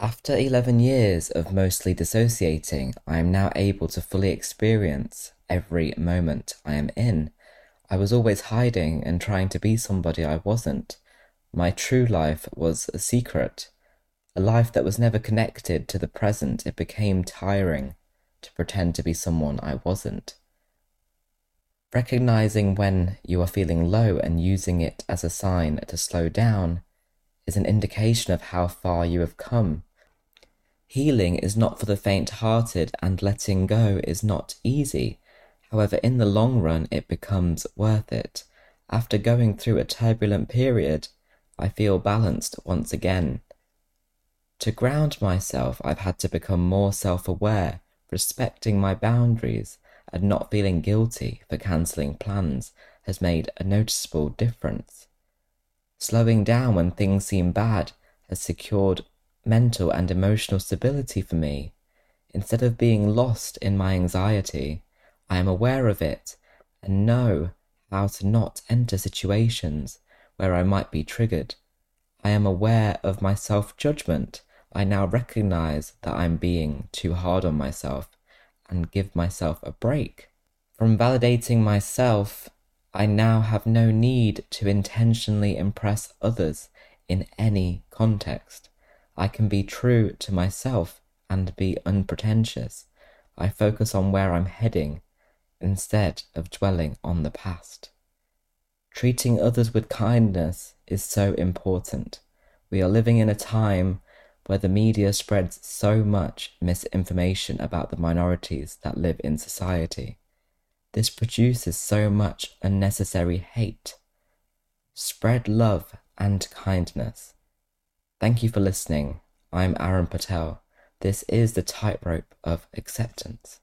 After 11 years of mostly dissociating, I am now able to fully experience every moment I am in. I was always hiding and trying to be somebody I wasn't. My true life was a secret, a life that was never connected to the present. It became tiring to pretend to be someone I wasn't. Recognizing when you are feeling low and using it as a sign to slow down is an indication of how far you have come. Healing is not for the faint-hearted, and letting go is not easy. However, in the long run, it becomes worth it. After going through a turbulent period, I feel balanced once again. To ground myself, I've had to become more self-aware, respecting my boundaries, and not feeling guilty for cancelling plans has made a noticeable difference. Slowing down when things seem bad has secured mental and emotional stability for me. Instead of being lost in my anxiety, I am aware of it and know how to not enter situations where I might be triggered. I am aware of my self-judgment. I now recognize that I'm being too hard on myself and give myself a break. From validating myself, I now have no need to intentionally impress others in any context. I can be true to myself and be unpretentious. I focus on where I'm heading instead of dwelling on the past. Treating others with kindness is so important. We are living in a time where the media spreads so much misinformation about the minorities that live in society. This produces so much unnecessary hate. Spread love and kindness. Thank you for listening. I'm Aaron Patel. This is The Tightrope of Acceptance.